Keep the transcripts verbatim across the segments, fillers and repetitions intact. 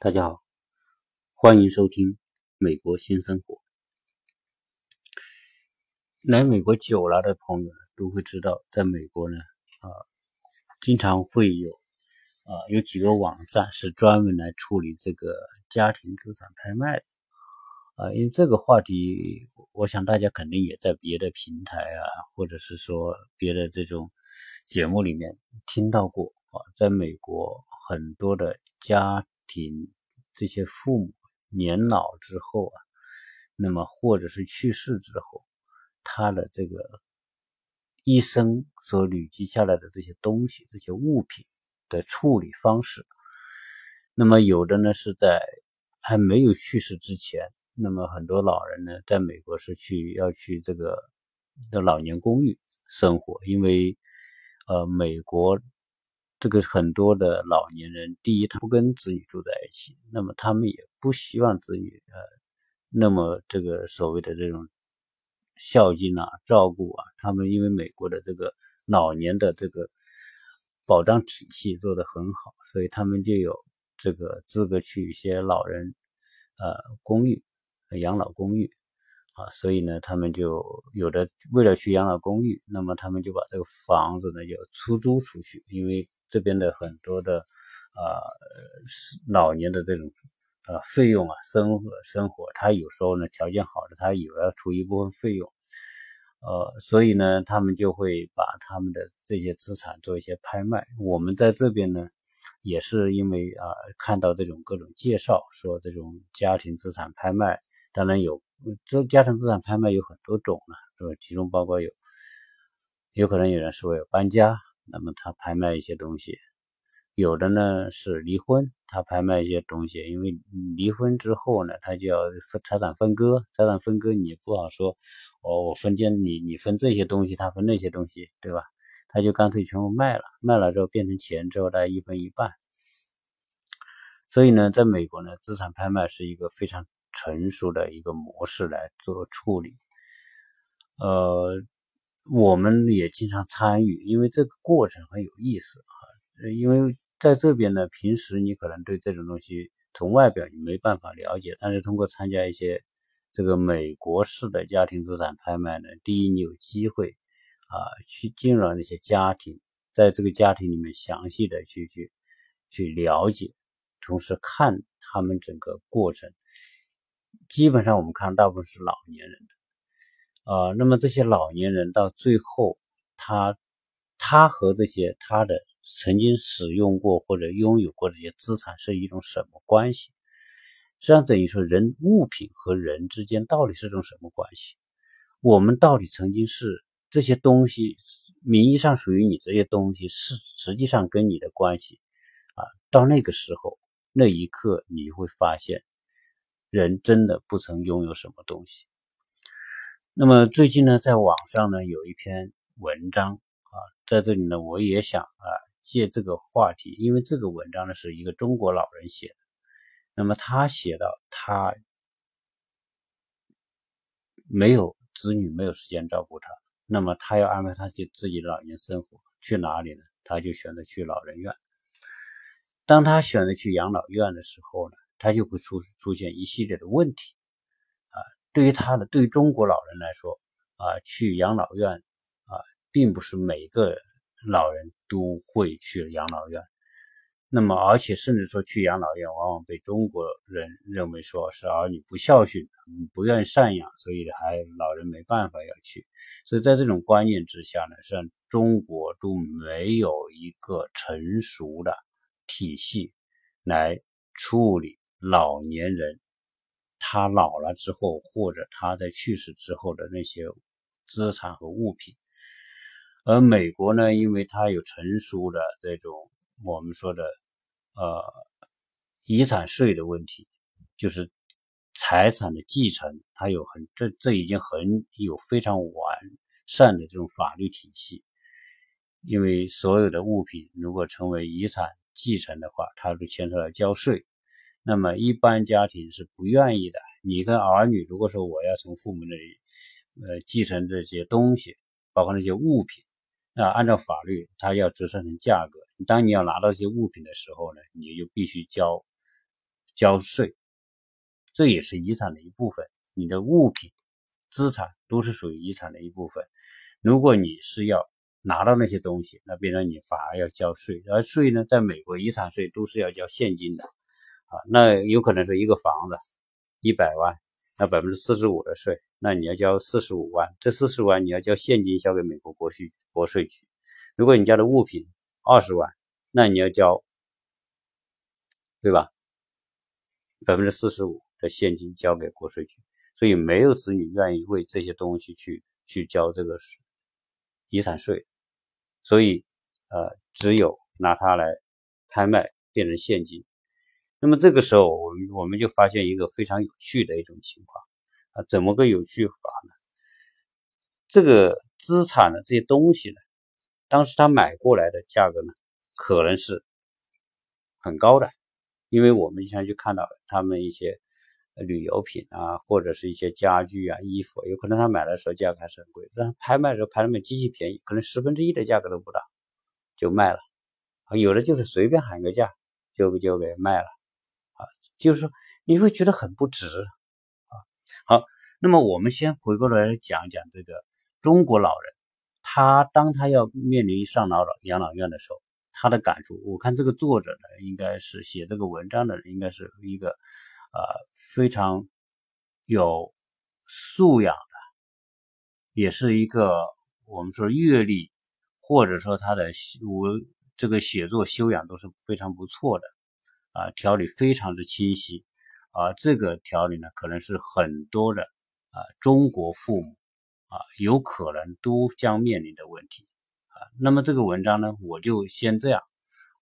大家好，欢迎收听美国新生活。来美国久了的朋友呢，都会知道，在美国呢，啊，经常会有啊有几个网站是专门来处理这个家庭资产拍卖的啊，因为这个话题，我想大家肯定也在别的平台啊，或者是说别的这种节目里面听到过啊，在美国很多的家庭这些父母年老之后啊，那么或者是去世之后，他的这个一生所累积下来的这些东西、这些物品的处理方式，那么有的呢是在还没有去世之前，那么很多老人呢在美国是去要去这个的老年公寓生活，因为呃美国。这个很多的老年人，第一，他不跟子女住在一起，那么他们也不希望子女呃，那么这个所谓的这种孝敬啊、照顾啊，他们因为美国的这个老年的这个保障体系做得很好，所以他们就有这个资格去一些老人呃公寓、养老公寓啊，所以呢，他们就有的为了去养老公寓，那么他们就把这个房子呢就出租出去，因为这边的很多的呃老年的这种呃费用啊，生活生活，他有时候呢条件好的，他也要出一部分费用，呃，所以呢，他们就会把他们的这些资产做一些拍卖。我们在这边呢，也是因为啊、呃、看到这种各种介绍，说这种家庭资产拍卖，当然有这家庭资产拍卖有很多种呢、啊，对吧？其中包括有有可能有人是为了搬家。那么他拍卖一些东西，有的呢是离婚，他拍卖一些东西，因为离婚之后呢，他就要财产分割，财产分割你也不好说，哦，我分间你你分这些东西，他分那些东西，对吧？他就干脆全部卖了，卖了之后变成钱之后，大家一分一半。所以呢，在美国呢，资产拍卖是一个非常成熟的一个模式来做处理，呃。我们也经常参与，因为这个过程很有意思啊。因为在这边呢，平时你可能对这种东西从外表你没办法了解，但是通过参加一些这个美国式的家庭资产拍卖呢，第一，你有机会啊去进入那些家庭，在这个家庭里面详细的去去去了解，同时看他们整个过程。基本上我们看大部分是老年人的。呃，那么这些老年人到最后，他他和这些他的曾经使用过或者拥有过这些资产是一种什么关系？实际上等于说人物品和人之间到底是种什么关系？我们到底曾经是这些东西，名义上属于你这些东西，是实际上跟你的关系啊？到那个时候，那一刻你会发现，人真的不曾拥有什么东西。那么最近呢，在网上呢有一篇文章啊，在这里呢我也想啊借这个话题，因为这个文章呢是一个中国老人写的，那么他写到他没有子女，没有时间照顾他，那么他要安排他自己的老年生活，去哪里呢？他就选择去老人院。当他选择去养老院的时候呢，他就会出出现一系列的问题。对于他的，对于中国老人来说，啊，去养老院，啊，并不是每个老人都会去养老院。那么，而且甚至说去养老院，往往被中国人认为说是儿女不孝顺，不愿赡养，所以还老人没办法要去。所以在这种观念之下呢，实际上中国都没有一个成熟的体系来处理老年人。他老了之后，或者他在去世之后的那些资产和物品，而美国呢，因为它有成熟的这种我们说的呃遗产税的问题，就是财产的继承，它有很这这已经很有非常完善的这种法律体系，因为所有的物品如果成为遗产继承的话，它就牵涉到交税。那么一般家庭是不愿意的，你跟儿女如果说我要从父母那里呃继承这些东西，包括那些物品，那按照法律它要折算成价格，当你要拿到这些物品的时候呢，你就必须交交税，这也是遗产的一部分。你的物品、资产都是属于遗产的一部分。如果你是要拿到那些东西，那变成你反而要交税，而税呢，在美国遗产税都是要交现金的啊。那有可能是一个房子一百万，那百分之四十五的税，那你要交四十五万，这四十万你要交现金交给美国国税国税局。如果你交的物品二十万，那你要交，对吧？百分之四十五的现金交给国税局。所以没有子女愿意为这些东西去去交这个遗产税，所以呃，只有拿它来拍卖变成现金。那么这个时候我们我们就发现一个非常有趣的一种情况啊，怎么个有趣法呢？这个资产呢，这些东西呢，当时他买过来的价格呢，可能是很高的，因为我们经常去看到他们一些旅游品啊，或者是一些家具啊、衣服，有可能他买的时候价格还是很贵，但拍卖的时候拍卖极其便宜，可能十分之一的价格都不到就卖了啊，有的就是随便喊个价就就给卖了。啊，就是说你会觉得很不值啊。好，那么我们先回过来讲讲这个中国老人，他当他要面临上老养老院的时候，他的感触。我看这个作者呢，应该是写这个文章的人，应该是一个呃非常有素养的，也是一个我们说阅历或者说他的这个写作修养都是非常不错的。啊，条理非常之清晰啊，这个条理呢，可能是很多的啊中国父母啊有可能都将面临的问题啊。那么这个文章呢，我就先这样，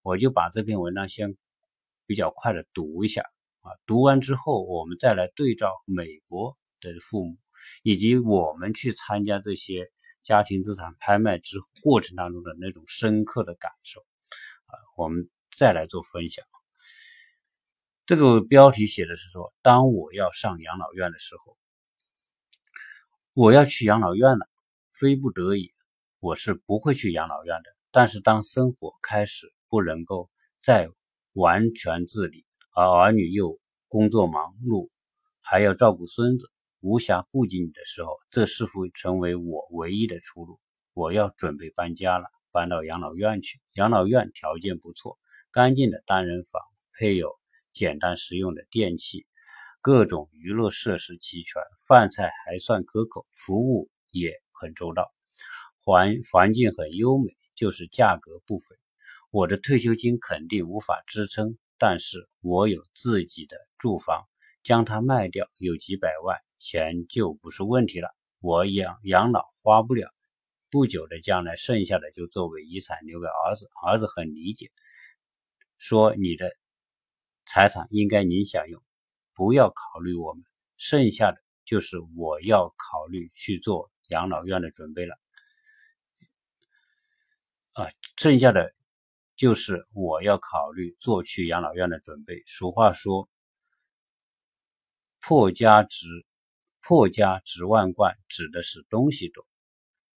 我就把这篇文章先比较快的读一下啊，读完之后我们再来对照美国的父母，以及我们去参加这些家庭资产拍卖之过程当中的那种深刻的感受啊，我们再来做分享。这个标题写的是说，当我要上养老院的时候，我要去养老院了，非不得已，我是不会去养老院的。但是当生活开始不能够再完全自理，而儿女又工作忙碌，还要照顾孙子，无暇顾及你的时候，这似乎成为我唯一的出路。我要准备搬家了，搬到养老院去。养老院条件不错，干净的单人房，配有简单实用的电器，各种娱乐设施齐全，饭菜还算可口，服务也很周到，环环境很优美，就是价格不菲。我的退休金肯定无法支撑，但是我有自己的住房，将它卖掉有几百万，钱就不是问题了。我养养老花不了，不久的将来剩下的就作为遗产留给儿子。儿子很理解，说你的财产应该您享用，不要考虑我们，剩下的就是我要考虑去做养老院的准备了啊，剩下的就是我要考虑做去养老院的准备。俗话说，破家值破家值万贯，指的是东西多，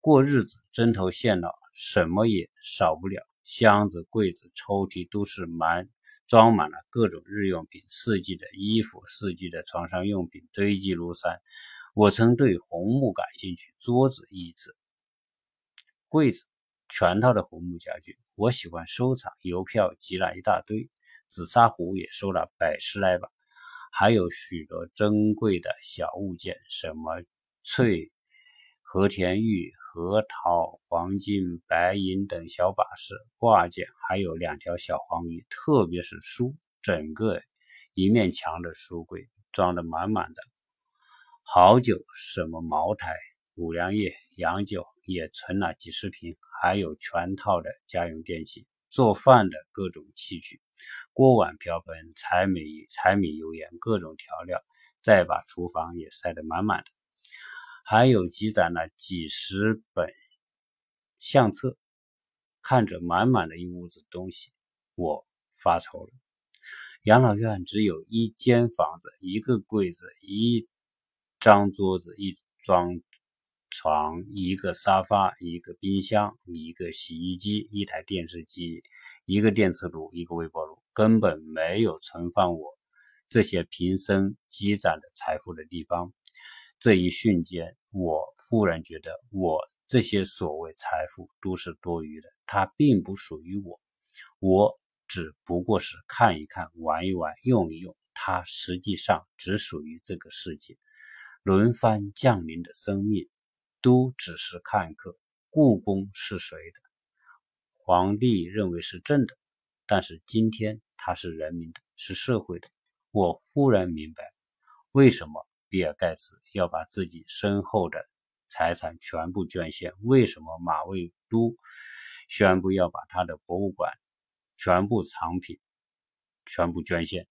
过日子针头线脑什么也少不了，箱子柜子抽屉都是满装满了各种日用品，四季的衣服，四季的床上用品堆积如山。我曾对红木感兴趣，桌子、椅子、柜子，全套的红木家具，我喜欢收藏，邮票集了一大堆，紫砂壶也收了百十来把，还有许多珍贵的小物件，什么翠、和田玉、核桃、黄金、白银等小把式、挂件，还有两条小黄鱼，特别是书，整个一面墙的书柜装得满满的。好酒，什么茅台、五粮液、洋酒也存了几十瓶，还有全套的家用电器，做饭的各种器具，锅碗瓢盆、柴米柴米油盐，各种调料，再把厨房也塞得满满的。还有积攒了几十本相册，看着满满的一屋子东西，我发愁了。养老院只有一间房子，一个柜子，一张桌子，一张床，一个沙发，一个冰箱，一个洗衣机，一台电视机，一个电磁炉，一个微波炉，根本没有存放我这些平生积攒的财富的地方。这一瞬间，我忽然觉得我这些所谓财富都是多余的，它并不属于我，我只不过是看一看，玩一玩，用一用，它实际上只属于这个世界。轮番降临的生命都只是看客，故宫是谁的，皇帝认为是朕的，但是今天它是人民的，是社会的。我忽然明白为什么比尔盖茨要把自己身后的财产全部捐献，为什么马未都宣布要把他的博物馆全部藏品全部捐献，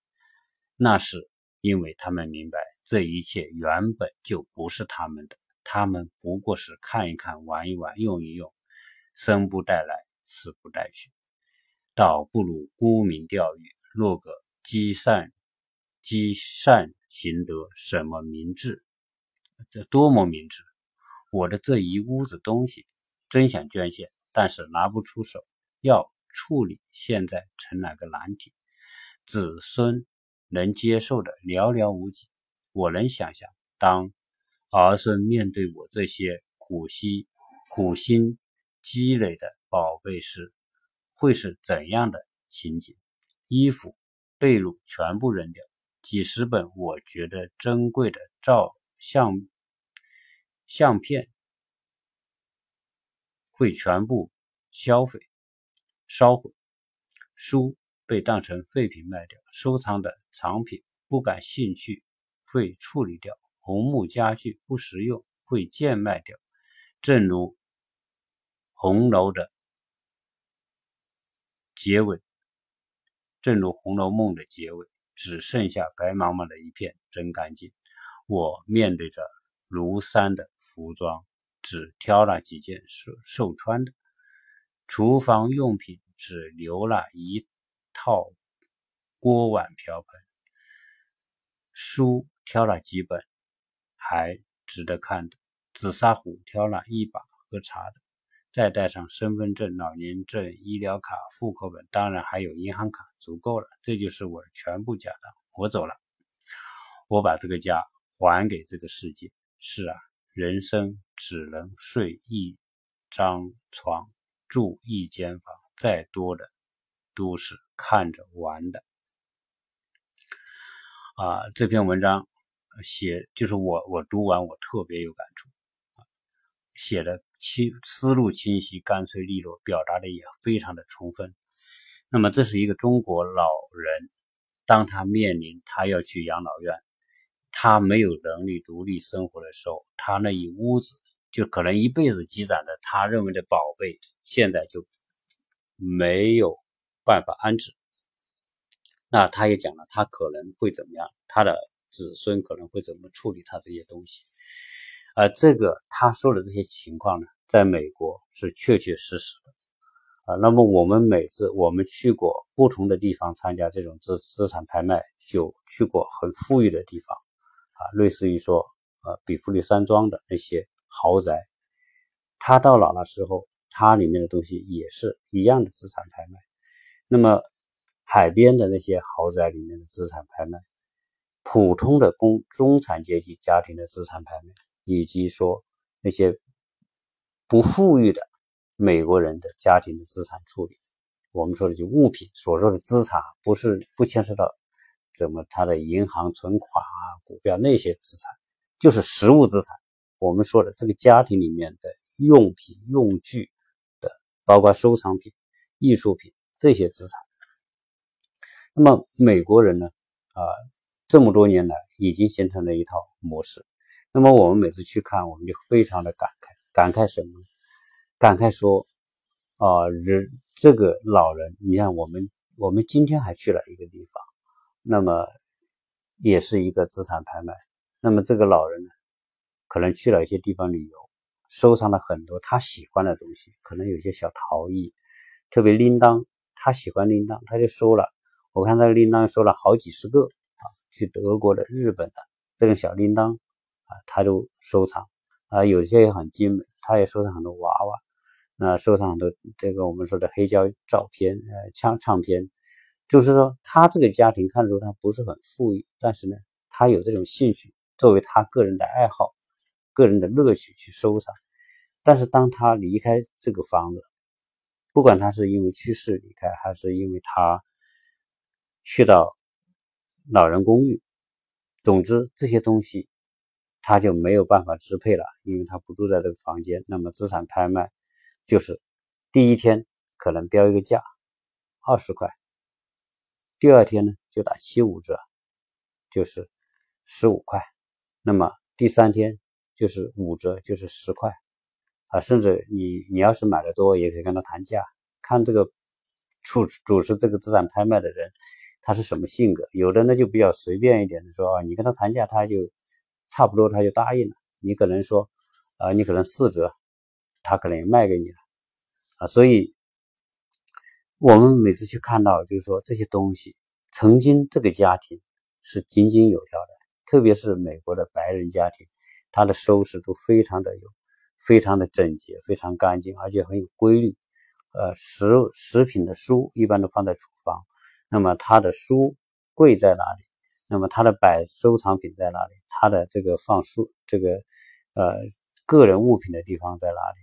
那是因为他们明白这一切原本就不是他们的，他们不过是看一看，玩一玩，用一用，生不带来，死不带去，倒不如沽名钓誉，落个积善积善行得什么明智，这多么明智！我的这一屋子东西真想捐献，但是拿不出手，要处理现在成了个难题，子孙能接受的寥寥无几。我能想象，当儿孙面对我这些苦心苦心积累的宝贝时，会是怎样的情景？衣服被褥全部扔掉，几十本我觉得珍贵的照相相片会全部消费烧毁，书被当成废品卖掉，收藏的藏品不感兴趣会处理掉，红木家具不实用会贱卖掉，正如红楼的结尾正如红楼梦的结尾，只剩下白茫茫的一片，真干净。我面对着庐山的服装，只挑了几件受穿的，厨房用品只留了一套锅碗瓢盆，书挑了几本还值得看的，紫砂壶挑了一把喝茶的，再带上身份证、老年证、医疗卡、户口本，当然还有银行卡，足够了。这就是我的全部家当。我走了，我把这个家还给这个世界。是啊，人生只能睡一张床，住一间房，再多的都是看着玩的。啊，这篇文章写就是我我读完我特别有感触，啊、写的清思路清晰，干脆利落，表达的也非常的充分。那么这是一个中国老人，当他面临他要去养老院，他没有能力独立生活的时候，他那一屋子就可能一辈子积攒的他认为的宝贝，现在就没有办法安置。那他也讲了，他可能会怎么样，他的子孙可能会怎么处理他这些东西。而这个他说的这些情况呢，在美国是确确实实的。啊，那么我们每次我们去过不同的地方参加这种资资产拍卖，就去过很富裕的地方，啊，类似于说呃比弗利山庄的那些豪宅，他到老的时候，他里面的东西也是一样的资产拍卖。那么海边的那些豪宅里面的资产拍卖，普通的工中产阶级家庭的资产拍卖，以及说那些不富裕的美国人的家庭的资产处理，我们说的就物品，所说的资产不是不牵涉到怎么他的银行存款啊、股票那些资产，就是实物资产。我们说的这个家庭里面的用品、用具的，包括收藏品、艺术品这些资产。那么美国人呢，啊、呃，这么多年来已经形成了一套模式。那么我们每次去看，我们就非常的感慨，感慨什么呢？感慨说，啊、呃，人这个老人，你看我们，我们今天还去了一个地方，那么也是一个资产拍卖。那么这个老人呢，可能去了一些地方旅游，收藏了很多他喜欢的东西，可能有些小陶艺，特别铃铛，他喜欢铃铛，他就收了。我看他铃铛收了好几十个啊，去德国的、日本的这种小铃铛啊，他都收藏啊，有些也很精美，他也收藏很多娃娃，那、啊、收藏很多这个我们说的黑胶照片、呃唱唱片，就是说他这个家庭看着他不是很富裕，但是呢他有这种兴趣作为他个人的爱好，个人的乐趣去收藏。但是当他离开这个房子，不管他是因为去世离开，还是因为他去到老人公寓，总之这些东西他就没有办法支配了，因为他不住在这个房间。那么资产拍卖就是第一天可能标一个价二十块，第二天呢就打七五折，就是十五块，那么第三天就是五折，就是十块啊，甚至你你要是买的多也可以跟他谈价，看这个主主持这个资产拍卖的人他是什么性格。有的呢就比较随便一点的说啊，你跟他谈价他就差不多他就答应了，你可能说啊、呃、你可能四折他可能也卖给你了啊。所以我们每次去看到就是说这些东西曾经这个家庭是井井有条的，特别是美国的白人家庭，他的收拾都非常的有非常的整洁，非常干净，而且很有规律。呃，食食品的书一般都放在厨房，那么他的书柜在哪里，那么他的摆收藏品在哪里，他的这个放书这个呃个人物品的地方在哪里。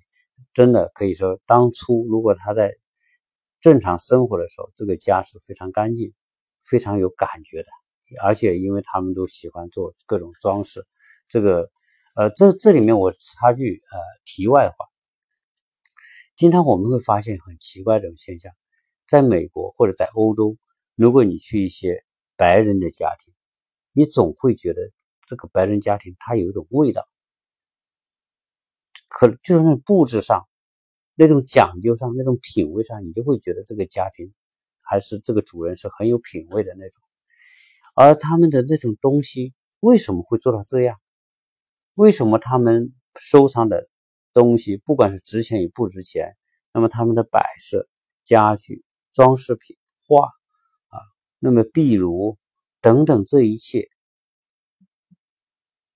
真的可以说当初如果他在正常生活的时候，这个家是非常干净非常有感觉的，而且因为他们都喜欢做各种装饰。这个呃，这这里面我插句呃题外话，经常我们会发现很奇怪这种现象，在美国或者在欧洲，如果你去一些白人的家庭，你总会觉得这个白人家庭它有一种味道，可就是那布置上、那种讲究上、那种品味上，你就会觉得这个家庭还是这个主人是很有品味的那种。而他们的那种东西为什么会做到这样？为什么他们收藏的东西不管是值钱与不值钱，那么他们的摆设、家具、装饰品、画啊，那么壁炉等等，这一切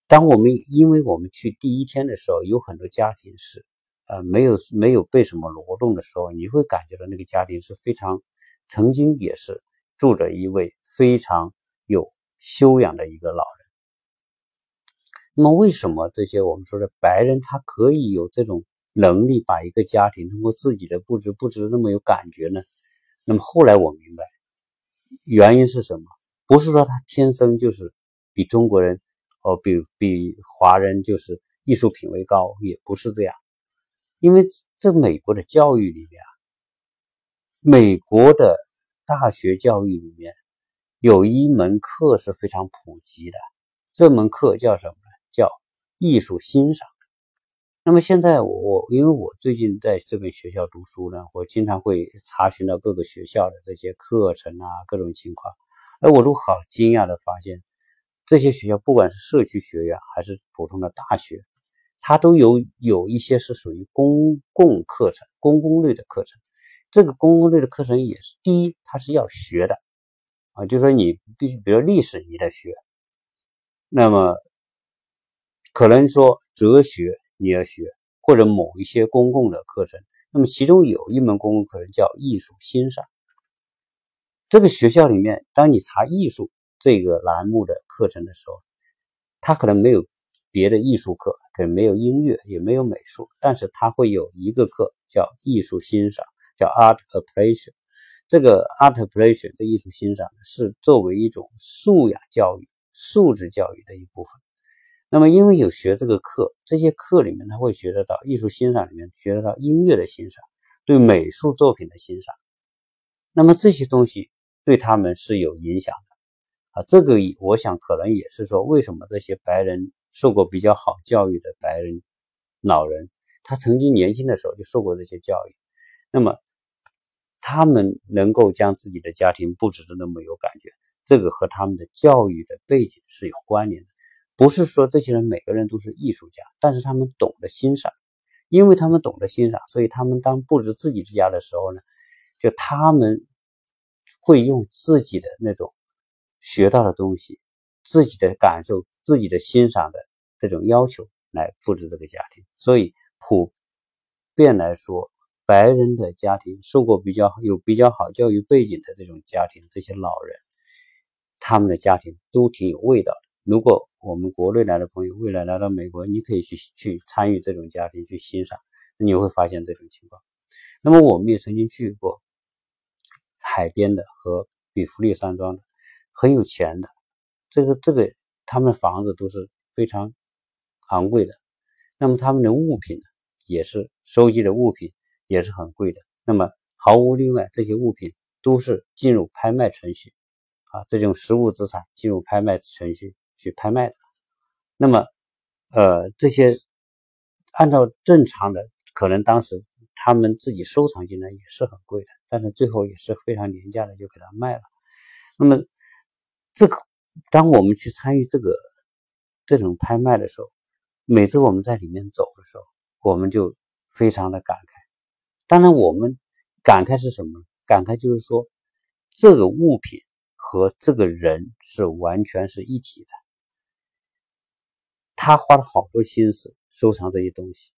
当我们因为我们去第一天的时候，有很多家庭是呃没有没有被什么挪动的时候，你会感觉到那个家庭是非常曾经也是住着一位非常有修养的一个老人。那么为什么这些我们说的白人他可以有这种能力把一个家庭通过自己的布置布置那么有感觉呢？那么后来我明白原因是什么，不是说他天生就是比中国人哦，比比华人就是艺术品位高，也不是这样。因为这美国的教育里面啊，美国的大学教育里面有一门课是非常普及的，这门课叫什么呢？叫艺术欣赏。那么现在我因为我最近在这边学校读书呢，我经常会查询到各个学校的这些课程啊，各种情况。而我都好惊讶的发现，这些学校不管是社区学院还是普通的大学，它都有有一些是属于公共课程、公共类的课程。这个公共类的课程也是第一，它是要学的啊，就是说你必须，比如历史你得学，那么可能说哲学你要学，或者某一些公共的课程。那么其中有一门公共课程叫艺术欣赏。这个学校里面当你查艺术这个栏目的课程的时候，它可能没有别的艺术课，可能没有音乐也没有美术，但是它会有一个课叫艺术欣赏，叫 Art Appreciation。这个 Art Appreciation 的艺术欣赏是作为一种素养教育、素质教育的一部分。那么因为有学这个课，这些课里面他会学得到艺术欣赏，里面学得到音乐的欣赏，对美术作品的欣赏，那么这些东西对他们是有影响的啊。这个我想可能也是说为什么这些白人受过比较好教育的白人老人，他曾经年轻的时候就受过这些教育，那么他们能够将自己的家庭布置得那么有感觉，这个和他们的教育的背景是有关联的。不是说这些人每个人都是艺术家，但是他们懂得欣赏，因为他们懂得欣赏，所以他们当布置自己的家的时候呢，就他们会用自己的那种学到的东西、自己的感受、自己的欣赏的这种要求来布置这个家庭。所以普遍来说，白人的家庭，受过比较有比较好教育背景的这种家庭，这些老人他们的家庭都挺有味道的。如果我们国内来的朋友未来来到美国，你可以去去参与这种家庭，去欣赏，你会发现这种情况。那么我们也曾经去过海边的和比弗利山庄的，很有钱的，这个这个他们房子都是非常昂贵的，那么他们的物品呢，也是收集的物品也是很贵的。那么毫无例外，这些物品都是进入拍卖程序啊，这种实物资产进入拍卖程序去拍卖的。那么呃，这些按照正常的，可能当时他们自己收藏进来也是很贵的，但是最后也是非常廉价的就给它卖了。那么这个当我们去参与这个这种拍卖的时候，每次我们在里面走的时候，我们就非常的感慨。当然我们感慨是什么？感慨就是说这个物品和这个人是完全是一体的，他花了好多心思收藏这些东西，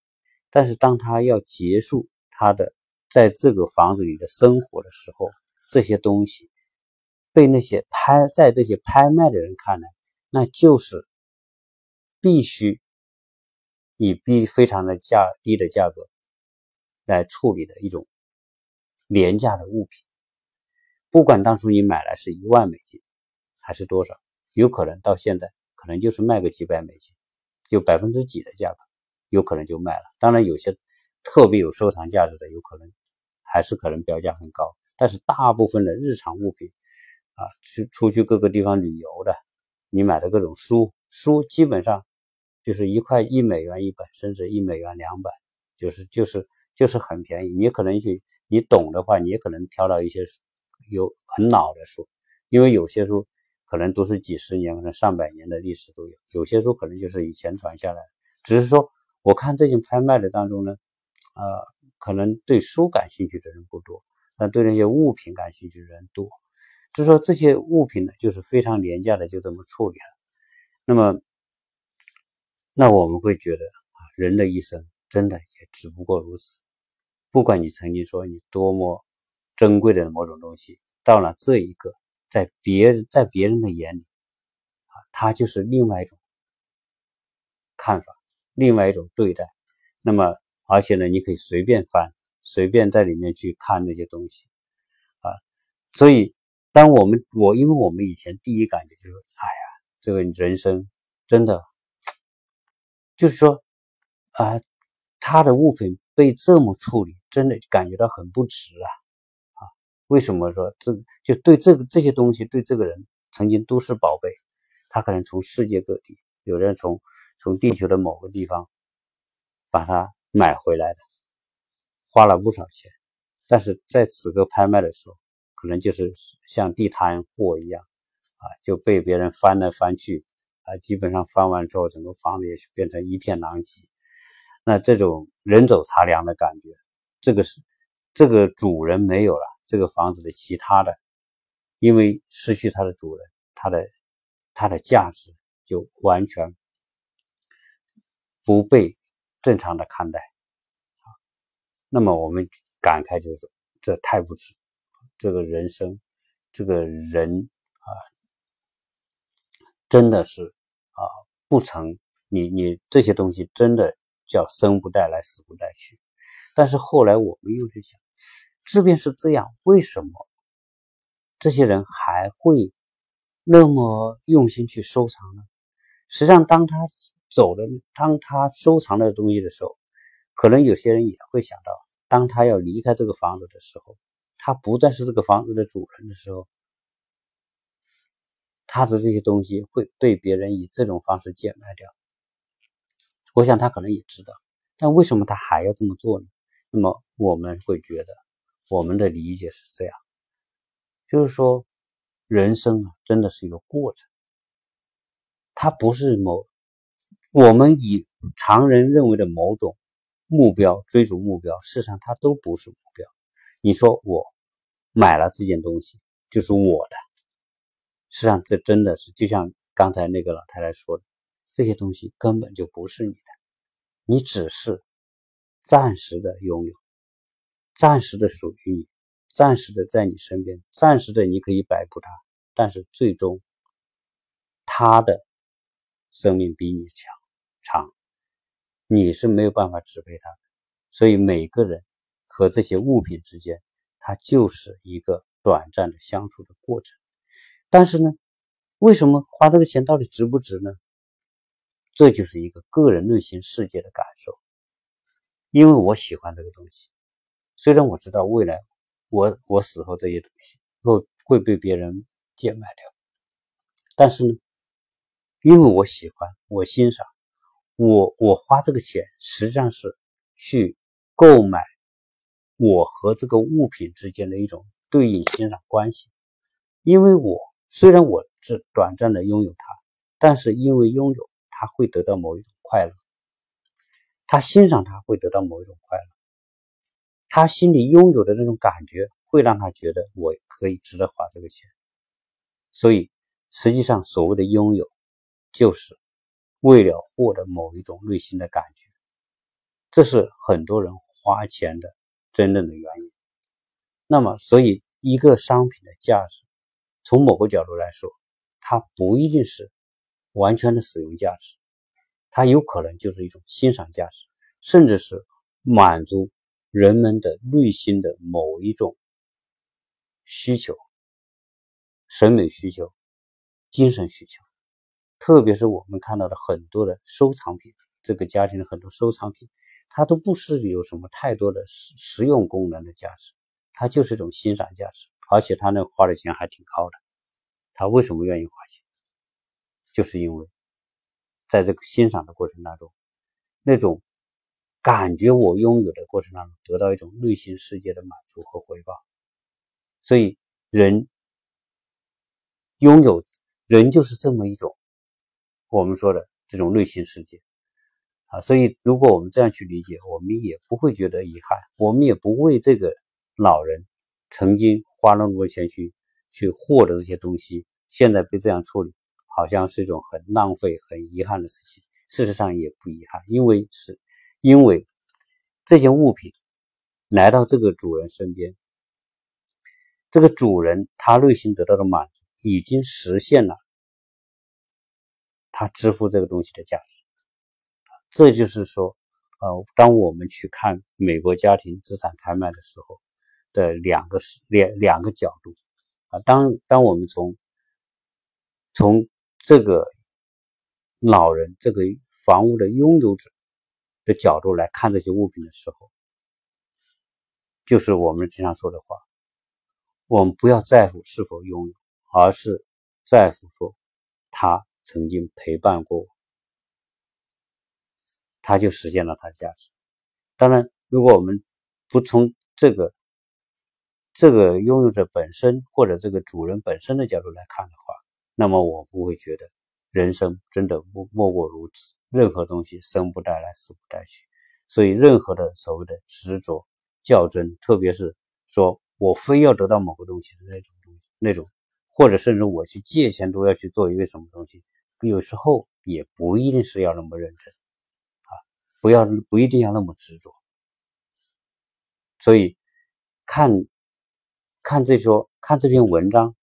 但是当他要结束他的在这个房子里的生活的时候，这些东西被那些拍在这些拍卖的人看来，那就是必须以比非常的价低的价格来处理的一种廉价的物品。不管当初你买来是一万美金还是多少，有可能到现在可能就是卖个几百美金，就百分之几的价格有可能就卖了。当然有些特别有收藏价值的，有可能还是可能标价很高，但是大部分的日常物品啊，去出去各个地方旅游的，你买的各种书，书基本上就是一块一美元一本，甚至一美元两本，就是就是就是很便宜。你可能去你懂的话，你也可能挑到一些有很老的书，因为有些书可能都是几十年，可能上百年的历史都有，有些书可能就是以前传下来的。只是说我看最近拍卖的当中呢，呃，可能对书感兴趣的人不多，但对那些物品感兴趣的人多。就是说这些物品呢，就是非常廉价的就这么处理了。那么那我们会觉得啊，人的一生真的也只不过如此。不管你曾经说你多么珍贵的某种东西，到了这一个在别人在别人的眼里啊，它就是另外一种看法，另外一种对待。那么而且呢，你可以随便翻，随便在里面去看那些东西啊。所以当我们我因为我们以前第一感觉就是，哎呀，这个人生真的就是说啊、呃，他的物品被这么处理，真的感觉到很不值啊啊！为什么说这就对这个这些东西对这个人曾经都是宝贝，他可能从世界各地，有人从从地球的某个地方把它买回来的，花了不少钱，但是在此刻拍卖的时候，可能就是像地摊货一样啊，就被别人翻来翻去啊，基本上翻完之后整个房子也变成一片狼藉。那这种人走茶凉的感觉，这个是这个主人没有了，这个房子的其他的因为失去它的主人，它的它的价值就完全不被正常的看待。那么我们感慨就是，这太不值。这个人生，这个人啊，真的是啊，不曾你你这些东西真的叫生不带来，死不带去。但是后来我们又去想，即便是这样，为什么这些人还会那么用心去收藏呢？实际上，当他走的，当他收藏的东西的时候，可能有些人也会想到，当他要离开这个房子的时候，他不再是这个房子的主人的时候，他的这些东西会被别人以这种方式贱卖掉。我想他可能也知道，但为什么他还要这么做呢？那么我们会觉得，我们的理解是这样，就是说人生啊，真的是一个过程，它不是某我们以常人认为的某种目标追逐目标，事实上它都不是目标。你说我买了这件东西就是我的，实际上这真的是就像刚才那个老太太说的，这些东西根本就不是你的，你只是暂时的拥有。暂时的属于你，暂时的在你身边，暂时的你可以摆布它，但是最终它的生命比你强长，你是没有办法支配它的。所以每个人和这些物品之间，它就是一个短暂的相处的过程。但是呢，为什么花这个钱到底值不值呢？这就是一个个人内心世界的感受。因为我喜欢这个东西，虽然我知道未来我我死后这些东西会会被别人贱卖掉，但是呢，因为我喜欢，我欣赏，我我花这个钱实际上是去购买我和这个物品之间的一种对应欣赏关系。因为我虽然我是短暂的拥有它，但是因为拥有它会得到某一种快乐，他欣赏它会得到某一种快乐，他心里拥有的那种感觉会让他觉得我可以值得花这个钱。所以实际上所谓的拥有，就是为了获得某一种内心的感觉，这是很多人花钱的真正的原因。那么所以一个商品的价值，从某个角度来说，它不一定是完全的使用价值，它有可能就是一种欣赏价值，甚至是满足人们的内心的某一种需求，审美需求，精神需求。特别是我们看到的很多的收藏品，这个家庭的很多收藏品，它都不是有什么太多的实用功能的价值，它就是一种欣赏价值。而且他那花的钱还挺高的，他为什么愿意花钱？就是因为在这个欣赏的过程当中，那种感觉我拥有的过程当中，得到一种内心世界的满足和回报。所以人拥有，人就是这么一种我们说的这种内心世界啊。所以如果我们这样去理解，我们也不会觉得遗憾，我们也不为这个老人曾经花那么多钱去去获得这些东西，现在被这样处理，好像是一种很浪费、很遗憾的事情。事实上也不遗憾，因为是因为这些物品来到这个主人身边，这个主人他内心得到的满足，已经实现了他支付这个东西的价值。这就是说，呃，当我们去看美国家庭资产拍卖的时候的两个两两个角度啊，当当我们从从这个老人这个房屋的拥有者的角度来看这些物品的时候，就是我们经常说的话，我们不要在乎是否拥有，而是在乎说他曾经陪伴过我，他就实现了他的价值。当然，如果我们不从这个这个拥有者本身或者这个主人本身的角度来看的话，那么我不会觉得人生真的莫过如此，任何东西生不带来死不带去。所以任何的所谓的执着较真，特别是说我非要得到某个东西的那种东西那种或者甚至我去借钱都要去做一个什么东西，有时候也不一定是要那么认真啊，不要不一定要那么执着。所以看看这说看这篇文章，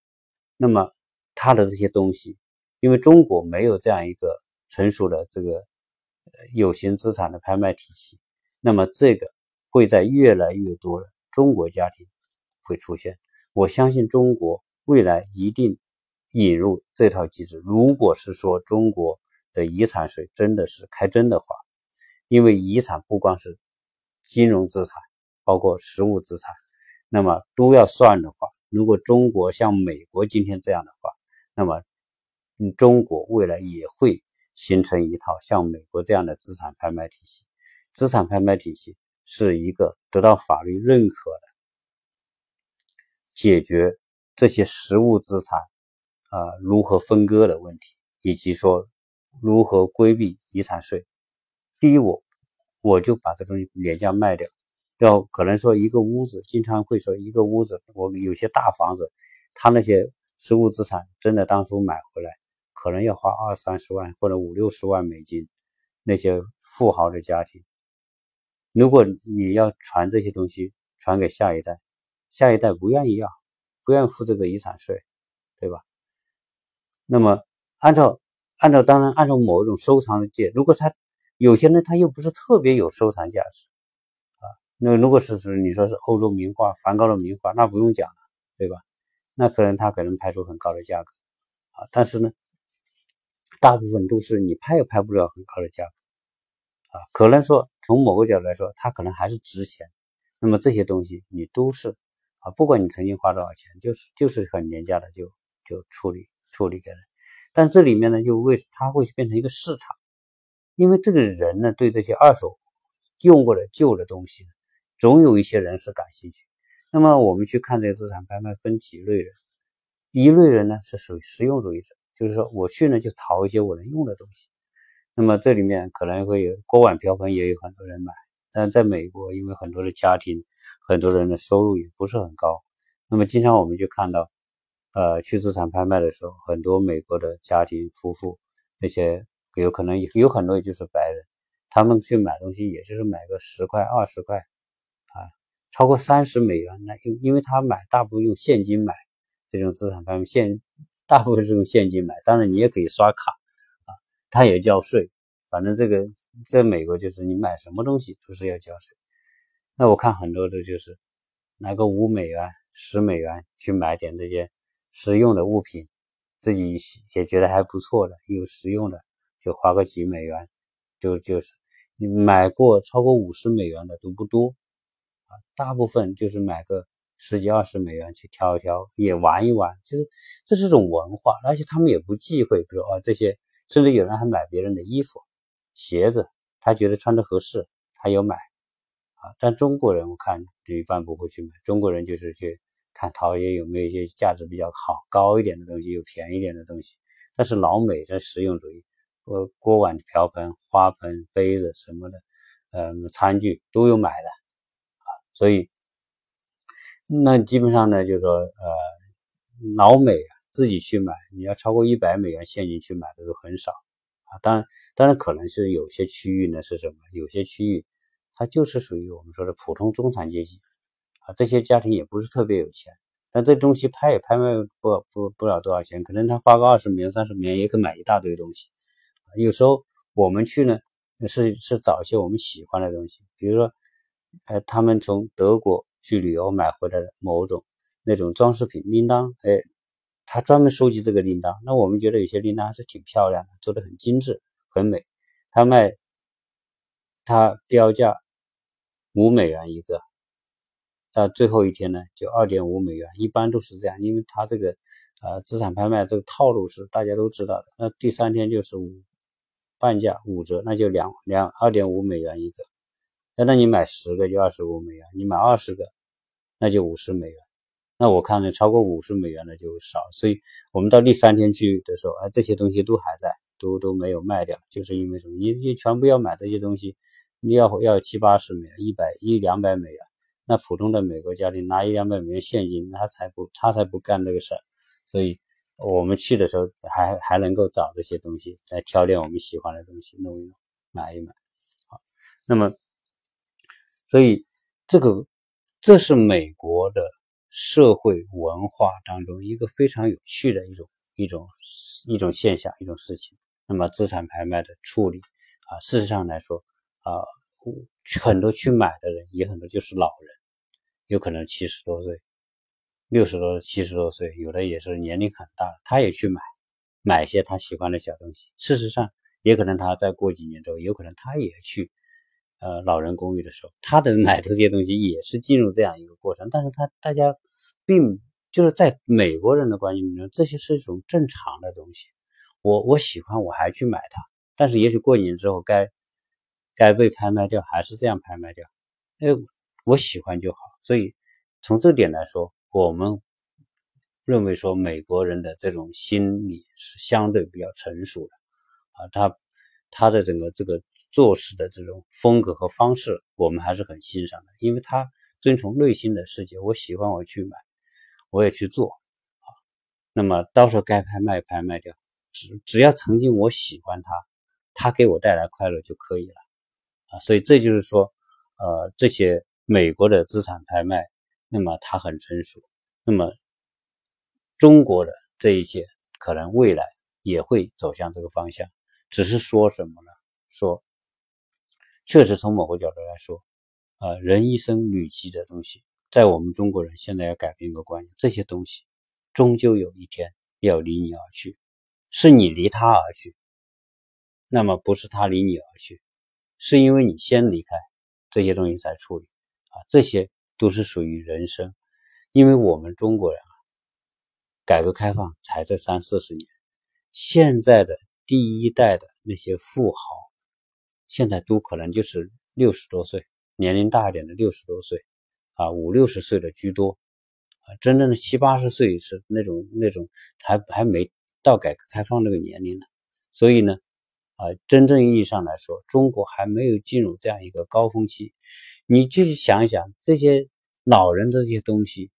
那么他的这些东西，因为中国没有这样一个成熟的这个有形资产的拍卖体系，那么这个会在越来越多的中国家庭会出现。我相信中国未来一定引入这套机制，如果是说中国的遗产税真的是开征的话，因为遗产不光是金融资产，包括实物资产，那么都要算的话，如果中国像美国今天这样的话，那么中国未来也会形成一套像美国这样的资产拍卖体系。资产拍卖体系是一个得到法律认可的，解决这些实物资产啊、呃、如何分割的问题，以及说如何规避遗产税。第一，我我就把这东西廉价卖掉。要可能说一个屋子，经常会说一个屋子，我有些大房子，他那些实物资产真的当初买回来，可能要花二三十万或者五六十万美金，那些富豪的家庭，如果你要传这些东西传给下一代，下一代不愿意要，不愿意付这个遗产税，对吧？那么按照按照当然按照某一种收藏的界，如果他有些人他又不是特别有收藏价值啊，那如果是你说是欧洲名画、梵高的名画，那不用讲了，对吧？那可能他可能拍出很高的价格啊，但是呢，大部分都是你拍也拍不了很高的价格啊，可能说从某个角度来说，它可能还是值钱。那么这些东西你都是啊，不管你曾经花多少钱，就是就是很廉价的就就处理处理给人。但这里面呢，就为它会变成一个市场，因为这个人呢，对这些二手用过的旧的东西，总有一些人是感兴趣。那么我们去看这个资产拍卖分几类人，一类人呢是属于实用主义者，就是说我去呢就淘一些我能用的东西。那么这里面可能会有锅碗瓢盆，也有很多人买，但在美国，因为很多的家庭，很多人的收入也不是很高，那么经常我们就看到。呃，去资产拍卖的时候，很多美国的家庭夫妇，那些有可能有很多也就是白人，他们去买东西，也就是买个十块、二十块，啊，超过三十美元，那因因为他买大部分用现金买，这种资产拍卖现大部分是用现金买，当然你也可以刷卡，啊，他也交税，反正这个在美国就是你买什么东西都是要交税。那我看很多的就是拿个五美元、十美元去买点这些。实用的物品，自己也觉得还不错的，有实用的就花个几美元，就就是你买过超过五十美元的都不多啊，大部分就是买个十几二十美元去挑一挑，也玩一玩，就是这是种文化，而且他们也不忌讳，比如啊这些，甚至有人还买别人的衣服、鞋子，他觉得穿着合适，他有买啊。但中国人我看一般不会去买，中国人就是去。看淘一些有没有一些价值比较好高一点的东西，有便宜一点的东西。但是老美这实用主义，锅锅碗瓢盆、花盆、杯子什么的，嗯，餐具都有买的啊。所以，那基本上呢，就是说，呃，老美啊自己去买，你要超过一百美元现金去买的都很少啊。当然，当然可能是有些区域呢是什么？有些区域它就是属于我们说的普通中产阶级。啊，这些家庭也不是特别有钱，但这东西拍也拍卖不不不了多少钱，可能他花个二十美元、三十美元也可以买一大堆东西。有时候我们去呢，是是找一些我们喜欢的东西，比如说，呃，他们从德国去旅游买回来的某种那种装饰品铃铛，哎，他专门收集这个铃铛，那我们觉得有些铃铛还是挺漂亮的，做的很精致、很美，他卖，他标价五美元一个。到最后一天呢，就 二点五 美元，一般都是这样，因为它这个呃资产拍卖这个套路是大家都知道的。那第三天就是五半价五折，那就两两 二点五 美元一个。那你买十个就二十五美元，你买二十个那就五十美元。那我看呢，超过五十美元的就少，所以我们到第三天去的时候，哎，这些东西都还在，都都没有卖掉，就是因为什么？你你全部要买这些东西，你要要七八十美元，一百一两百美元。那普通的美国家庭拿一两百美元现金，他才不他才不干这个事儿，所以我们去的时候还还能够找这些东西来挑点我们喜欢的东西弄一弄买一买，好，那么所以这个这是美国的社会文化当中一个非常有趣的一种一种一种现象一种事情。那么资产拍卖的处理啊，事实上来说啊，很多去买的人也很多就是老人。有可能七十多岁、六十多、七十多岁，有的也是年龄很大，他也去买，买一些他喜欢的小东西。事实上，也可能他再过几年之后，有可能他也去，呃，老人公寓的时候，他的买的这些东西也是进入这样一个过程。但是他大家并就是在美国人的观念中，这些是一种正常的东西。我我喜欢，我还去买它，但是也许过几年之后该该被拍卖掉，还是这样拍卖掉。哎，我喜欢就好。所以从这点来说，我们认为说美国人的这种心理是相对比较成熟的啊，他他的整个这个做事的这种风格和方式，我们还是很欣赏的，因为他遵从内心的世界，我喜欢我去买，我也去做啊。那么到时候该拍卖拍卖掉，只只要曾经我喜欢他，他给我带来快乐就可以了啊。所以这就是说，呃，这些。美国的资产拍卖，那么它很成熟，那么中国的这一些可能未来也会走向这个方向，只是说什么呢？说确实从某个角度来说，呃，人一生累积的东西，在我们中国人现在要改变一个观念，这些东西终究有一天要离你而去，是你离他而去，那么不是他离你而去，是因为你先离开这些东西才处理啊，这些都是属于人生。因为我们中国人啊，改革开放才这三四十年，现在的第一代的那些富豪，现在都可能就是六十多岁，年龄大一点的六十多岁啊，五六十岁的居多啊，真正的七八十岁是那种那种还还没到改革开放这个年龄呢。所以呢，啊，真正意义上来说，中国还没有进入这样一个高峰期。你去想一想，这些老人的这些东西，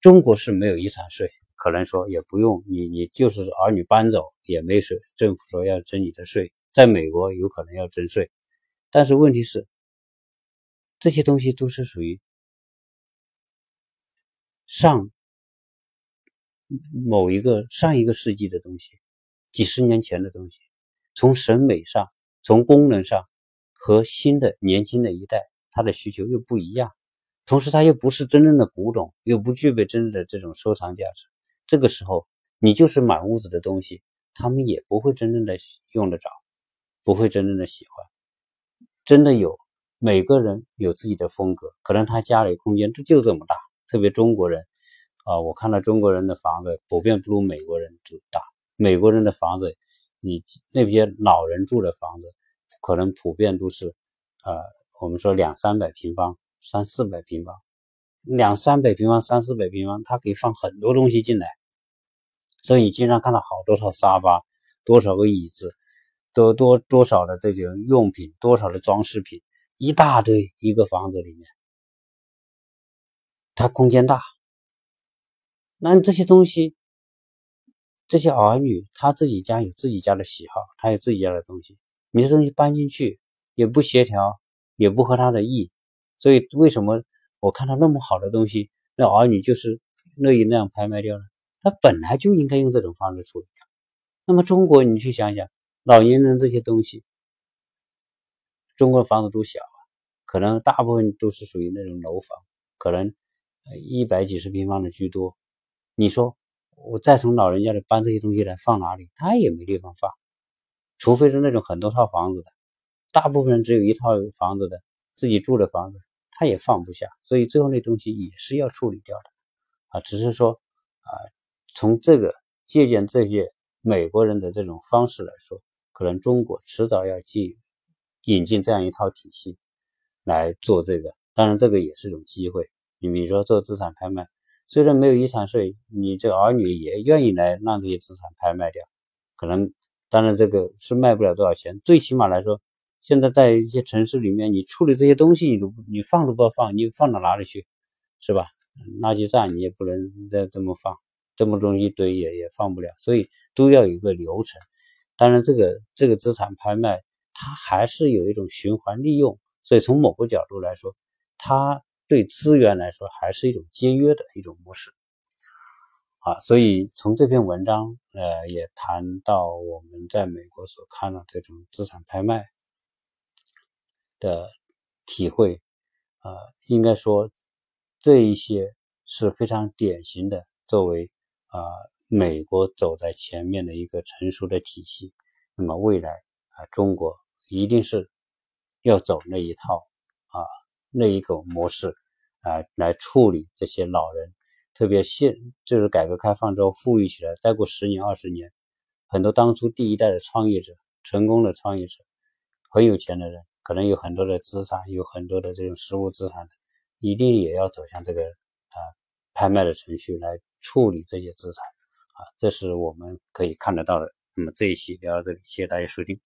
中国是没有遗产税，可能说也不用你，你就是儿女搬走也没税，政府说要征你的税，在美国有可能要征税，但是问题是，这些东西都是属于上某一个上一个世纪的东西，几十年前的东西。从审美上，从功能上，和新的年轻的一代他的需求又不一样，同时他又不是真正的古董，又不具备真正的这种收藏价值，这个时候你就是满屋子的东西，他们也不会真正的用得着，不会真正的喜欢。真的有每个人有自己的风格，可能他家里空间就这么大，特别中国人啊、呃，我看到中国人的房子普遍不如美国人大，美国人的房子，你那些老人住的房子可能普遍都是呃，我们说两三百平方，三四百平方，两三百平方，三四百平方，它可以放很多东西进来，所以你经常看到好多套沙发，多少个椅子，多多多少的这种用品，多少的装饰品，一大堆，一个房子里面它空间大。那这些东西，这些儿女他自己家有自己家的喜好，他有自己家的东西，你这东西搬进去也不协调，也不合他的意，所以为什么我看到那么好的东西，那儿女就是乐意那样拍卖掉呢？他本来就应该用这种方式处理。那么中国你去想想，老年人这些东西，中国的房子都小啊，可能大部分都是属于那种楼房，可能一百几十平方的居多，你说我再从老人家里搬这些东西来放哪里，他也没地方放，除非是那种很多套房子的，大部分人只有一套房子的自己住的房子，他也放不下，所以最后那东西也是要处理掉的啊，只是说啊，从这个借鉴这些美国人的这种方式来说，可能中国迟早要进引进这样一套体系来做这个，当然这个也是一种机会。你比如说做资产拍卖，虽然没有遗产税，你这儿女也愿意来让这些资产拍卖掉，可能当然这个是卖不了多少钱，最起码来说，现在在一些城市里面，你处理这些东西，你都你放都不放，你放到哪里去，是吧？垃圾站你也不能再这么放，这么重一堆也也放不了，所以都要有一个流程。当然这个这个资产拍卖它还是有一种循环利用，所以从某个角度来说，它对资源来说还是一种节约的一种模式啊，所以从这篇文章呃也谈到我们在美国所看到这种资产拍卖的体会啊、呃，应该说这一些是非常典型的作为啊、呃、美国走在前面的一个成熟的体系，那么未来啊、呃、中国一定是要走那一套啊、呃、那一个模式啊，来处理这些老人，特别现就是改革开放之后富裕起来，再过十年二十年，很多当初第一代的创业者，成功的创业者，很有钱的人，可能有很多的资产，有很多的这种实物资产，一定也要走向这个啊拍卖的程序来处理这些资产啊，这是我们可以看得到的。那么这一期聊到这里，谢谢大家收听。